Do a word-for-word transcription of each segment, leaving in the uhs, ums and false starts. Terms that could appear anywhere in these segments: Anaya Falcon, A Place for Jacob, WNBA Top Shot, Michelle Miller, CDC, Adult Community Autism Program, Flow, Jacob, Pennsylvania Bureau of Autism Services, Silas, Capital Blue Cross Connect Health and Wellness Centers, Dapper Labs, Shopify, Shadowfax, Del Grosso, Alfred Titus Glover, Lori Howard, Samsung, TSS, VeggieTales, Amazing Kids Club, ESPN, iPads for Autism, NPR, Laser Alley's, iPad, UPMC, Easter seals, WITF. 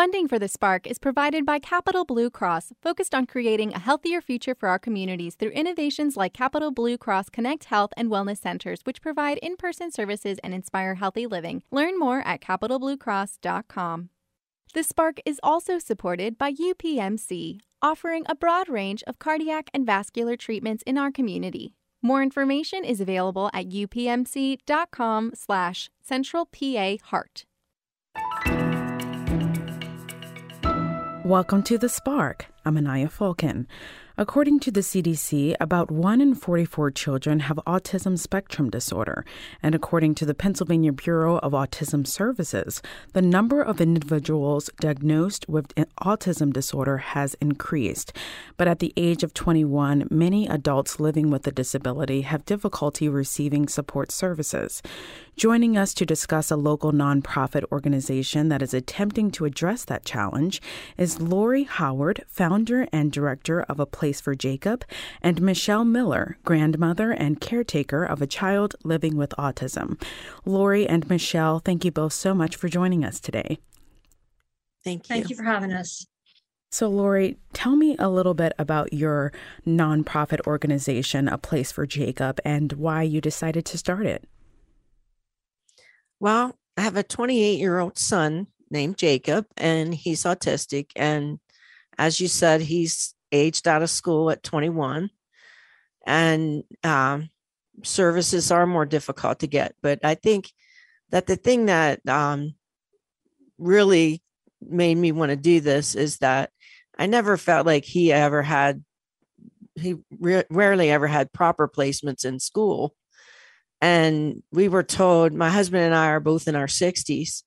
Funding for the Spark is provided by Capital Blue Cross, focused on creating a healthier future for our communities through innovations like Capital Blue Cross Connect Health and Wellness Centers, which provide in-person services and inspire healthy living. Learn more at capital blue cross dot com. The Spark is also supported by U P M C, offering a broad range of cardiac and vascular treatments in our community. More information is available at u p m c dot com slash central p a heart. Welcome to The Spark. I'm Anaya Falcon. According to the C D C, about one in forty-four children have autism spectrum disorder. And according to the Pennsylvania Bureau of Autism Services, the number of individuals diagnosed with an autism disorder has increased. But at the age of twenty-one, many adults living with the disability have difficulty receiving support services. Joining us to discuss a local nonprofit organization that is attempting to address that challenge is Lori Howard, founder and director of A Place for Jacob, and Michelle Miller, grandmother and caretaker of a child living with autism. Lori and Michelle, thank you both so much for joining us today. Thank you. Thank you for having us. So, Lori, tell me a little bit about your nonprofit organization, A Place for Jacob, and why you decided to start it. Well, I have a twenty-eight-year-old son named Jacob, and he's autistic. And as you said, he's aged out of school at twenty-one. And um, services are more difficult to get. But I think that the thing that um, really made me want to do this is that I never felt like he ever had, he re- rarely ever had proper placements in school. And we were told, my husband and I are both in our sixties,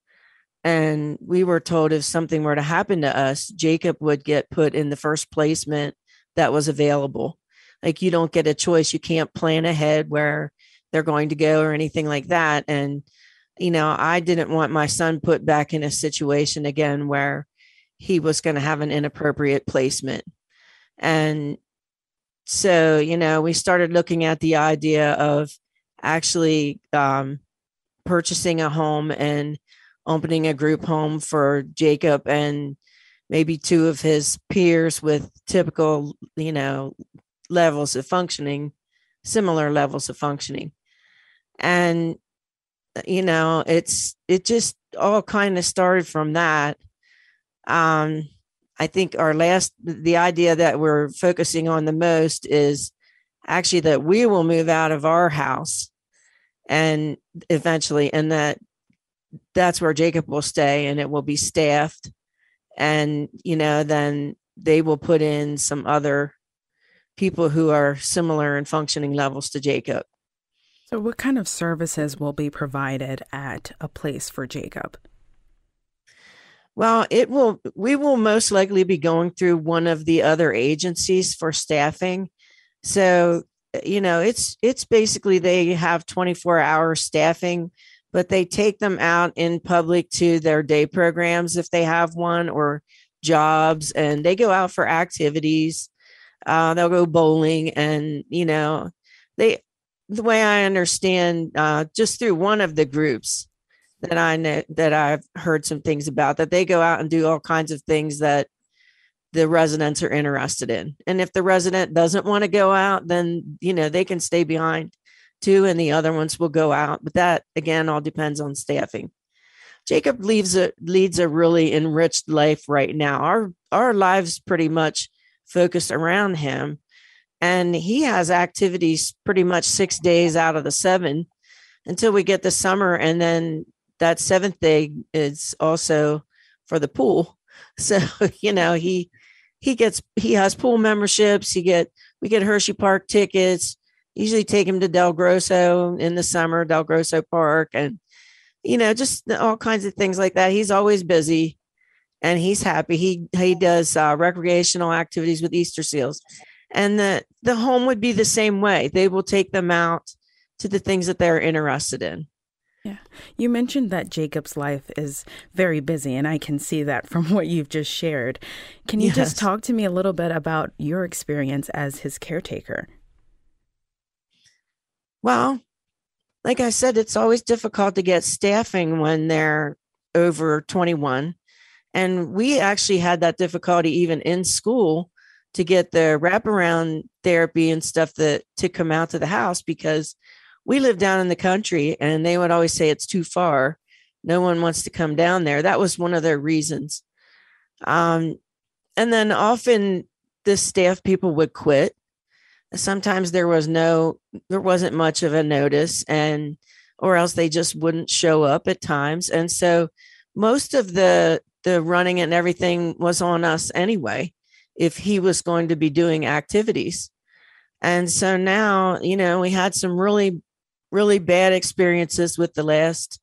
and we were told if something were to happen to us, Jacob would get put in the first placement that was available. Like, you don't get a choice. You can't plan ahead where they're going to go or anything like that. And, you know, I didn't want my son put back in a situation again where he was going to have an inappropriate placement. And so, you know, we started looking at the idea of actually um, purchasing a home and opening a group home for Jacob and maybe two of his peers with typical, you know, levels of functioning, similar levels of functioning. And, you know, it's, it just all kind of started from that. Um, I think our last, the idea that we're focusing on the most is actually that we will move out of our house and eventually, and that that's where Jacob will stay, and it will be staffed. And, you know, then they will put in some other people who are similar in functioning levels to Jacob. So what kind of services will be provided at A Place for Jacob? Well, it will, we will most likely be going through one of the other agencies for staffing. So, you know, it's, it's basically they have twenty-four hour staffing, but they take them out in public to their day programs if they have one, or jobs, and they go out for activities. Uh, they'll go bowling, and, you know, they, the way I understand, uh, just through one of the groups that I know, that I've heard some things about, that they go out and do all kinds of things that the residents are interested in. And if the resident doesn't want to go out, then, you know, they can stay behind too, and the other ones will go out. But that, again, all depends on staffing. Jacob leads a, leads a really enriched life right now. Our, our lives pretty much focused around him. And he has activities pretty much six days out of the seven until we get the summer. And then that seventh day is also for the pool. So, you know, he, he gets, he has pool memberships. He get, we get Hershey Park tickets. Usually take him to Del Grosso in the summer, Del Grosso Park, and, you know, just all kinds of things like that. He's always busy, and he's happy. He he does uh, recreational activities with Easter seals, and the the home would be the same way. They will take them out to the things that they're interested in. Yeah. You mentioned that Jacob's life is very busy, and I can see that from what you've just shared. Can you yes. just talk to me a little bit about your experience as his caretaker? Well, like I said, it's always difficult to get staffing when they're over twenty-one. And we actually had that difficulty even in school to get the wraparound therapy and stuff that to come out to the house, because we live down in the country and they would always say it's too far. No one wants to come down there. That was one of their reasons. Um, and then often the staff people would quit. Sometimes there was no, there wasn't much of a notice, and, or else they just wouldn't show up at times. And so most of the, the running and everything was on us anyway, if he was going to be doing activities. And so now, you know, we had some really, really bad experiences with the last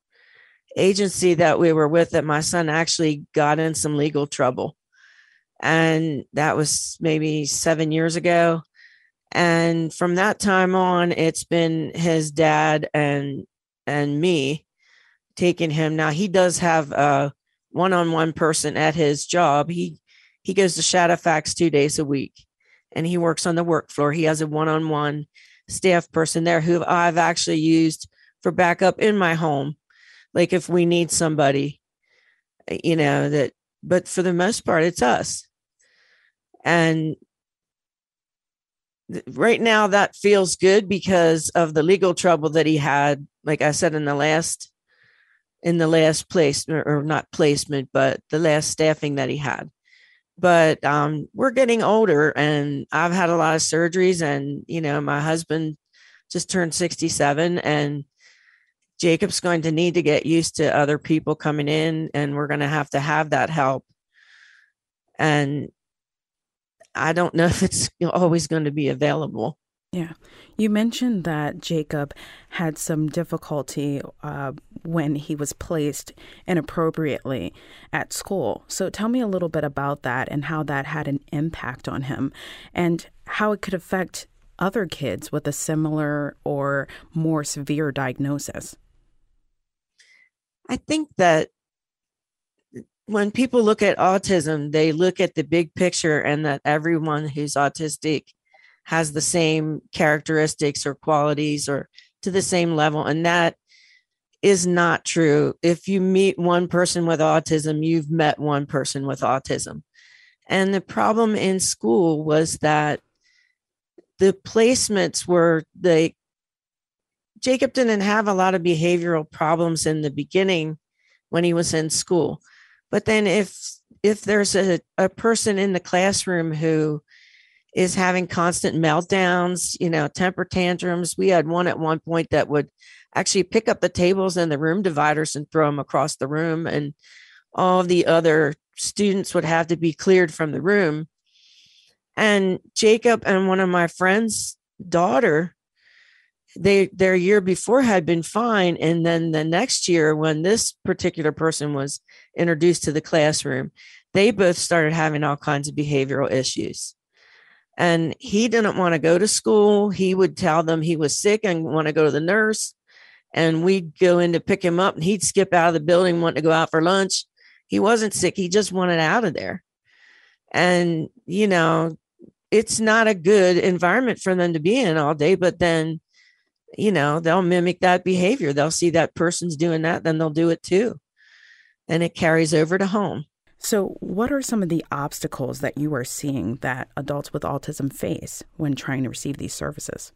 agency that we were with, that my son actually got in some legal trouble. And that was maybe seven years ago. And from that time on, it's been his dad and and me taking him. Now, he does have a one-on-one person at his job. He he goes to Shadowfax two days a week, and he works on the work floor. He has a one-on-one staff person there who I've actually used for backup in my home. Like if we need somebody, you know, that, but for the most part, it's us. And right now that feels good because of the legal trouble that he had, like I said, in the last, in the last placement, or not placement, but the last staffing that he had. But um, we're getting older, and I've had a lot of surgeries, and, you know, my husband just turned sixty-seven, and Jacob's going to need to get used to other people coming in, and we're going to have to have that help. And I don't know if it's always going to be available. Yeah. You mentioned that Jacob had some difficulty uh, when he was placed inappropriately at school. So tell me a little bit about that and how that had an impact on him and how it could affect other kids with a similar or more severe diagnosis. I think that when people look at autism, they look at the big picture and that everyone who's autistic has the same characteristics or qualities or to the same level. And that is not true. If you meet one person with autism, you've met one person with autism. And the problem in school was that the placements were the, Jacob didn't have a lot of behavioral problems in the beginning when he was in school. But then if, if there's a, a person in the classroom who is having constant meltdowns, you know, temper tantrums. We had one at one point that would actually pick up the tables and the room dividers and throw them across the room. And all the other students would have to be cleared from the room. And Jacob and one of my friend's daughter, they their year before had been fine. And then the next year, when this particular person was introduced to the classroom, they both started having all kinds of behavioral issues. And he didn't want to go to school. He would tell them he was sick and want to go to the nurse. And we'd go in to pick him up, and he'd skip out of the building, want to go out for lunch. He wasn't sick. He just wanted out of there. And, you know, it's not a good environment for them to be in all day. But then, you know, they'll mimic that behavior. They'll see that person's doing that, then they'll do it too. And it carries over to home. So what are some of the obstacles that you are seeing that adults with autism face when trying to receive these services?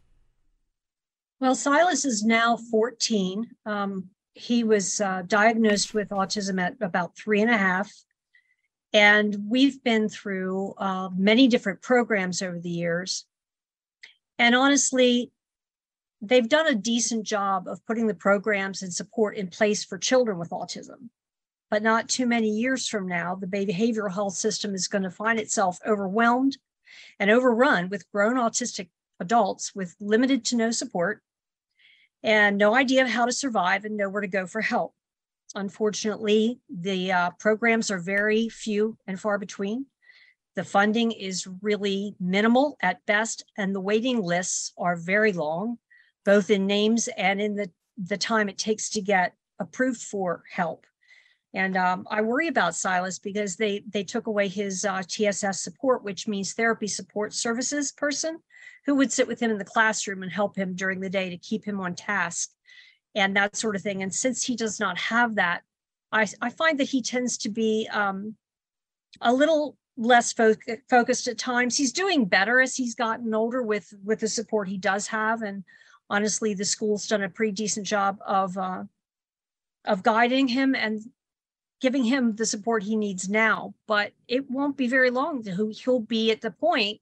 Well, Silas is now fourteen. Um, he was uh, diagnosed with autism at about three and a half. And we've been through uh, many different programs over the years. And honestly, they've done a decent job of putting the programs and support in place for children with autism. But not too many years from now, the behavioral health system is going to find itself overwhelmed and overrun with grown autistic adults with limited to no support and no idea of how to survive and nowhere to go for help. Unfortunately, the uh, programs are very few and far between. The funding is really minimal at best, and the waiting lists are very long, both in names and in the, the time it takes to get approved for help. And um, I worry about Silas because they they took away his uh, T S S support, which means therapy support services person who would sit with him in the classroom and help him during the day to keep him on task and that sort of thing. And since he does not have that, I, I find that he tends to be um, a little less fo- focused at times. He's doing better as he's gotten older with, with the support he does have. And honestly, the school's done a pretty decent job of, uh, of guiding him and giving him the support he needs now, but it won't be very long. He'll be at the point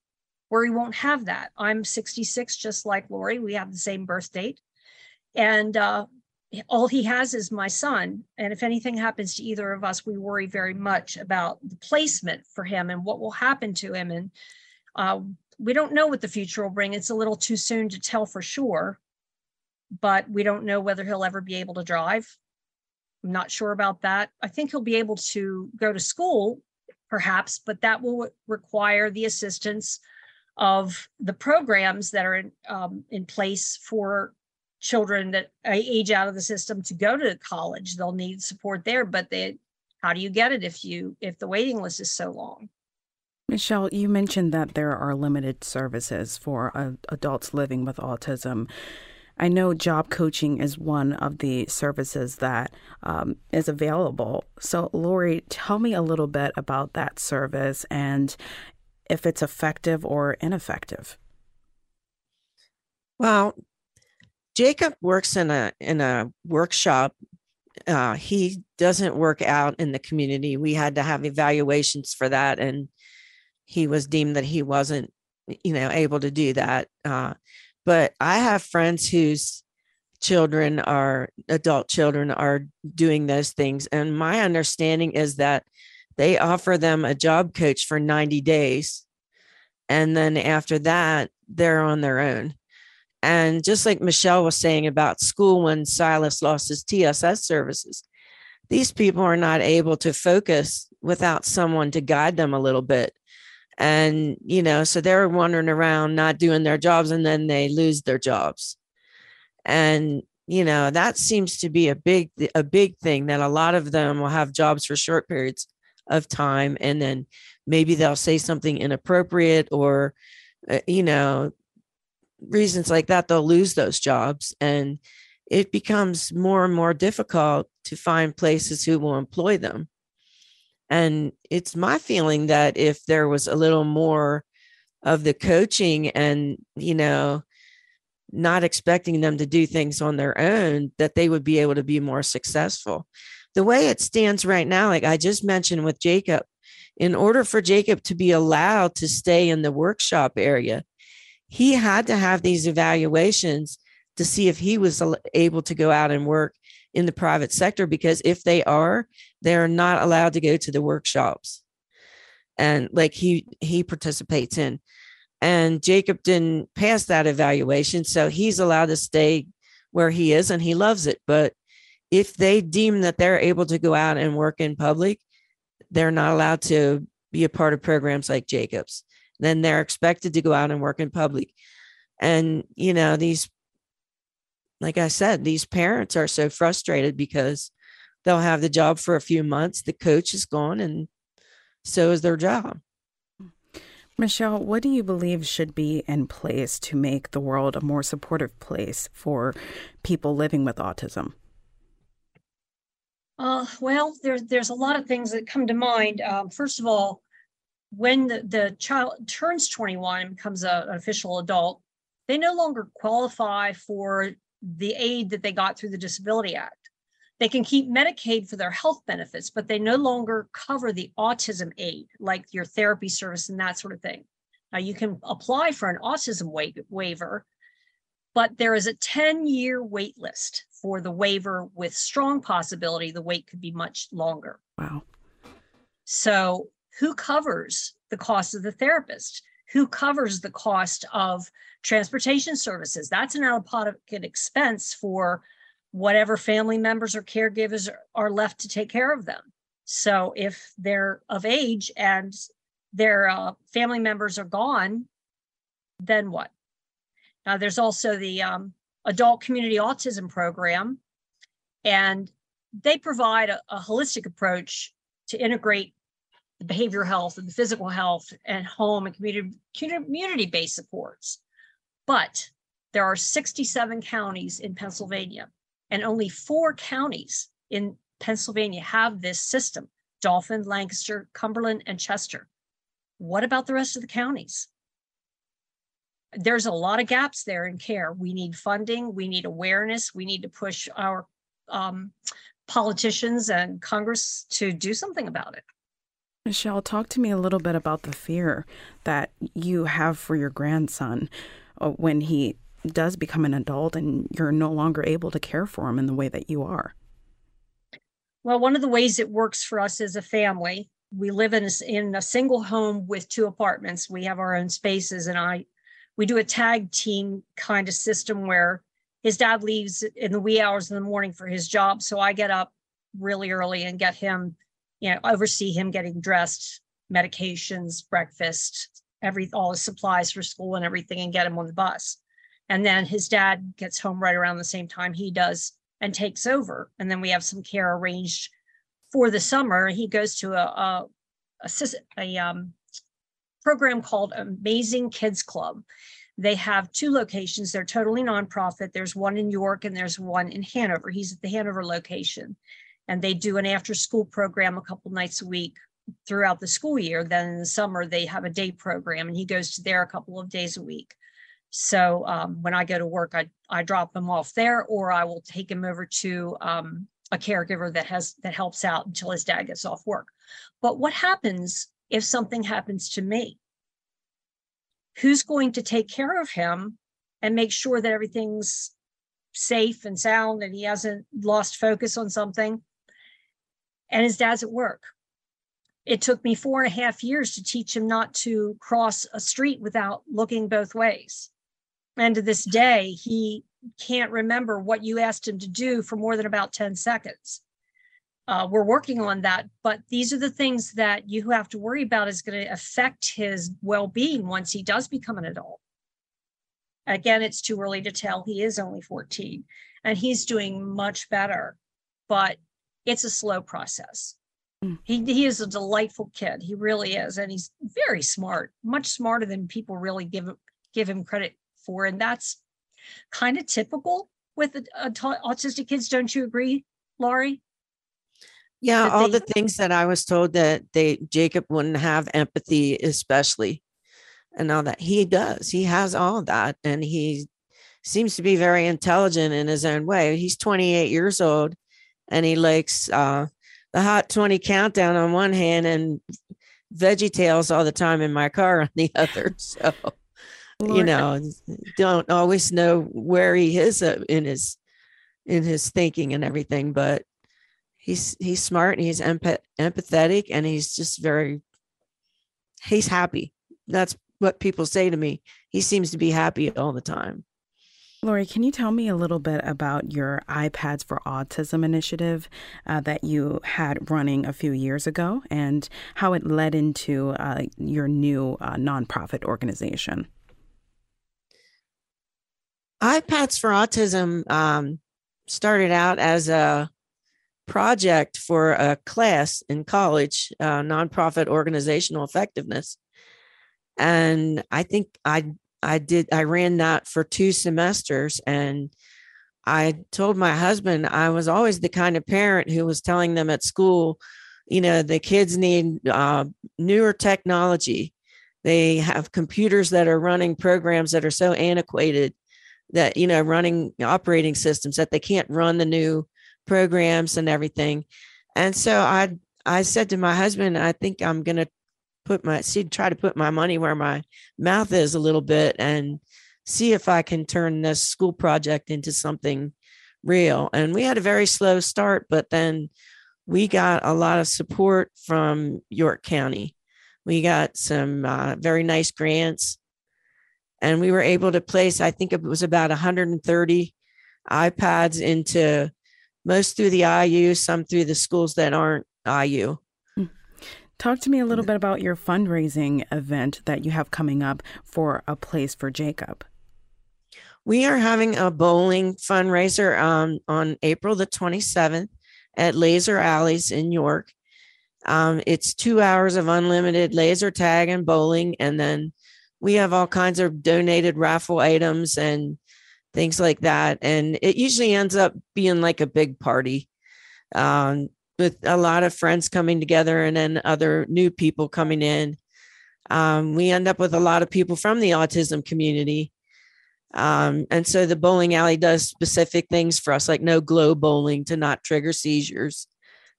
where he won't have that. I'm sixty-six, just like Lori. We have the same birth date. And uh, all he has is my son. And if anything happens to either of us, we worry very much about the placement for him and what will happen to him. And uh, we don't know what the future will bring. It's a little too soon to tell for sure, but we don't know whether he'll ever be able to drive. I'm not sure about that. I think he'll be able to go to school, perhaps, but that will require the assistance of the programs that are in, um, in place for children that age out of the system to go to college. They'll need support there, but they, how do you get it if you if the waiting list is so long? Michelle, you mentioned that there are limited services for uh, adults living with autism. I know job coaching is one of the services that um, is available. So, Lori, tell me a little bit about that service and if it's effective or ineffective. Well, Jacob works in a in a workshop. Uh, he doesn't work out in the community. We had to have evaluations for that, and he was deemed that he wasn't, you know, able to do that. Uh, But I have friends whose children are, adult children are doing those things. And my understanding is that they offer them a job coach for ninety days. And then after that, they're on their own. And just like Michelle was saying about school when Silas lost his T S S services, these people are not able to focus without someone to guide them a little bit. And, you know, so they're wandering around not doing their jobs, and then they lose their jobs. And, you know, that seems to be a big, a big thing, that a lot of them will have jobs for short periods of time. And then maybe they'll say something inappropriate or, uh, you know, reasons like that, they'll lose those jobs. And it becomes more and more difficult to find places who will employ them. And it's my feeling that if there was a little more of the coaching and, you know, not expecting them to do things on their own, that they would be able to be more successful. The way it stands right now, like I just mentioned with Jacob, in order for Jacob to be allowed to stay in the workshop area, he had to have these evaluations to see if he was able to go out and work in the private sector, because if they are, they're not allowed to go to the workshops and like he, he participates in. And Jacob didn't pass that evaluation. So he's allowed to stay where he is and he loves it. But if they deem that they're able to go out and work in public, they're not allowed to be a part of programs like Jacob's. Then they're expected to go out and work in public. And, you know, these, like I said, these parents are so frustrated because they'll have the job for a few months. The coach is gone, and so is their job. Michelle, what do you believe should be in place to make the world a more supportive place for people living with autism? Uh, well, there, there's a lot of things that come to mind. Um, first of all, when the, the child turns twenty-one and becomes a, an official adult, they no longer qualify for the aid that they got through the Disability Act. They can keep Medicaid for their health benefits, but they no longer cover the autism aid, like your therapy service and that sort of thing. Now, you can apply for an autism wa- waiver, but there is a ten-year wait list for the waiver, with strong possibility the wait could be much longer. Wow. So who covers the cost of the therapist? Who covers the cost of transportation services? That's an out-of-pocket expense for whatever family members or caregivers are left to take care of them. So if they're of age and their uh, family members are gone, then what? Now, there's also the um, Adult Community Autism Program, and they provide a, a holistic approach to integrate the behavioral health and the physical health and home and community, community-based supports. But there are sixty-seven counties in Pennsylvania, and only four counties in Pennsylvania have this system. Dauphin, Lancaster, Cumberland, and Chester. What about the rest of the counties? There's a lot of gaps there in care. We need funding, we need awareness, we need to push our um, politicians and Congress to do something about it. Michelle, talk to me a little bit about the fear that you have for your grandson when he does become an adult and you're no longer able to care for him in the way that you are. Well, one of the ways it works for us as a family, we live in a, in a single home with two apartments. We have our own spaces, and I we do a tag team kind of system where his dad leaves in the wee hours in the morning for his job. So I get up really early and get him, you know, oversee him getting dressed, medications, breakfast, every, all his supplies for school and everything, and get him on the bus. And then his dad gets home right around the same time he does and takes over. And then we have some care arranged for the summer. He goes to a, a, a, a um, program called Amazing Kids Club. They have two locations. They're totally nonprofit. There's one in York and there's one in Hanover. He's at the Hanover location. And they do an after-school program a couple nights a week throughout the school year. Then in the summer, they have a day program, and he goes to there a couple of days a week. So um, when I go to work, I, I drop him off there, or I will take him over to um, a caregiver that has that helps out until his dad gets off work. But what happens if something happens to me? Who's going to take care of him and make sure that everything's safe and sound and he hasn't lost focus on something? And his dad's at work. It took me four and a half years to teach him not to cross a street without looking both ways. And to this day, he can't remember what you asked him to do for more than about ten seconds. Uh, we're working on that, but these are the things that you have to worry about is going to affect his well-being once he does become an adult. Again, it's too early to tell. He is only fourteen, and he's doing much better, but it's a slow process. Mm. He, he is a delightful kid. He really is, and he's very smart, much smarter than people really give, give him credit for, and that's kind of typical with the, uh, autistic kids. Don't you agree, Lori? Yeah, all the things that I was told that they Jacob wouldn't have empathy, especially, and all that. He does. He has all that, and he seems to be very intelligent in his own way. He's twenty-eight years old, and he likes uh, the Hot twenty Countdown on one hand and VeggieTales all the time in my car on the other. So, Lord. You know, don't always know where he is in his in his thinking and everything, but. He's he's smart and he's empath- empathetic and he's just very, he's happy. That's what people say to me. He seems to be happy all the time. Lori, can you tell me a little bit about your iPads for Autism initiative uh, that you had running a few years ago and how it led into uh, your new uh, nonprofit organization? iPads for Autism um, started out as a project for a class in college, uh, nonprofit organizational effectiveness, and I think I I did I ran that for two semesters, and I told my husband I was always the kind of parent who was telling them at school, you know, the kids need uh, newer technology, they have computers that are running programs that are so antiquated that you know running operating systems that they can't run the new programs and everything. And so I I said to my husband, I think I'm going to put my see try to put my money where my mouth is a little bit and see if I can turn this school project into something real. And we had a very slow start, but then we got a lot of support from York County. We got some uh, very nice grants, and we were able to place, I think it was about one hundred thirty iPads into most through the I U, some through the schools that aren't I U. Talk to me a little bit about your fundraising event that you have coming up for A Place for Jacob. We are having a bowling fundraiser um, on April the twenty-seventh at Laser Alley's in York. Um, it's two hours of unlimited laser tag and bowling. And then we have all kinds of donated raffle items and things like that. And it usually ends up being like a big party. Um, with a lot of friends coming together and then other new people coming in. Um, we end up with a lot of people from the autism community. Um, and so the bowling alley does specific things for us, like no glow bowling to not trigger seizures,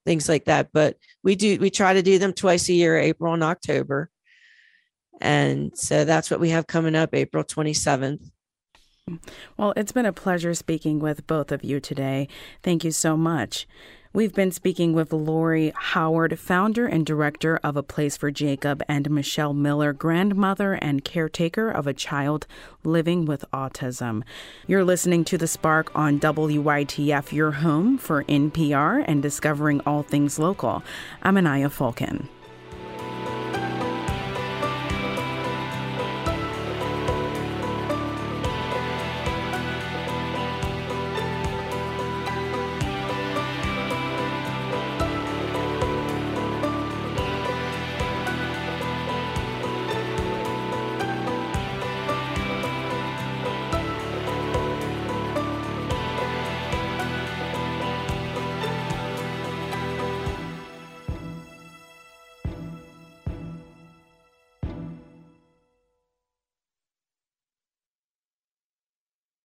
things like that. But we do, we try to do them twice a year, April and October. And so that's what we have coming up, April twenty-seventh. Well, it's been a pleasure speaking with both of you today. Thank you so much. We've been speaking with Lori Howard, founder and director of A Place for Jacob, and Michelle Miller, grandmother and caretaker of a child living with autism. You're listening to The Spark on W I T F, your home for N P R and discovering all things local. I'm Anaya Falcon.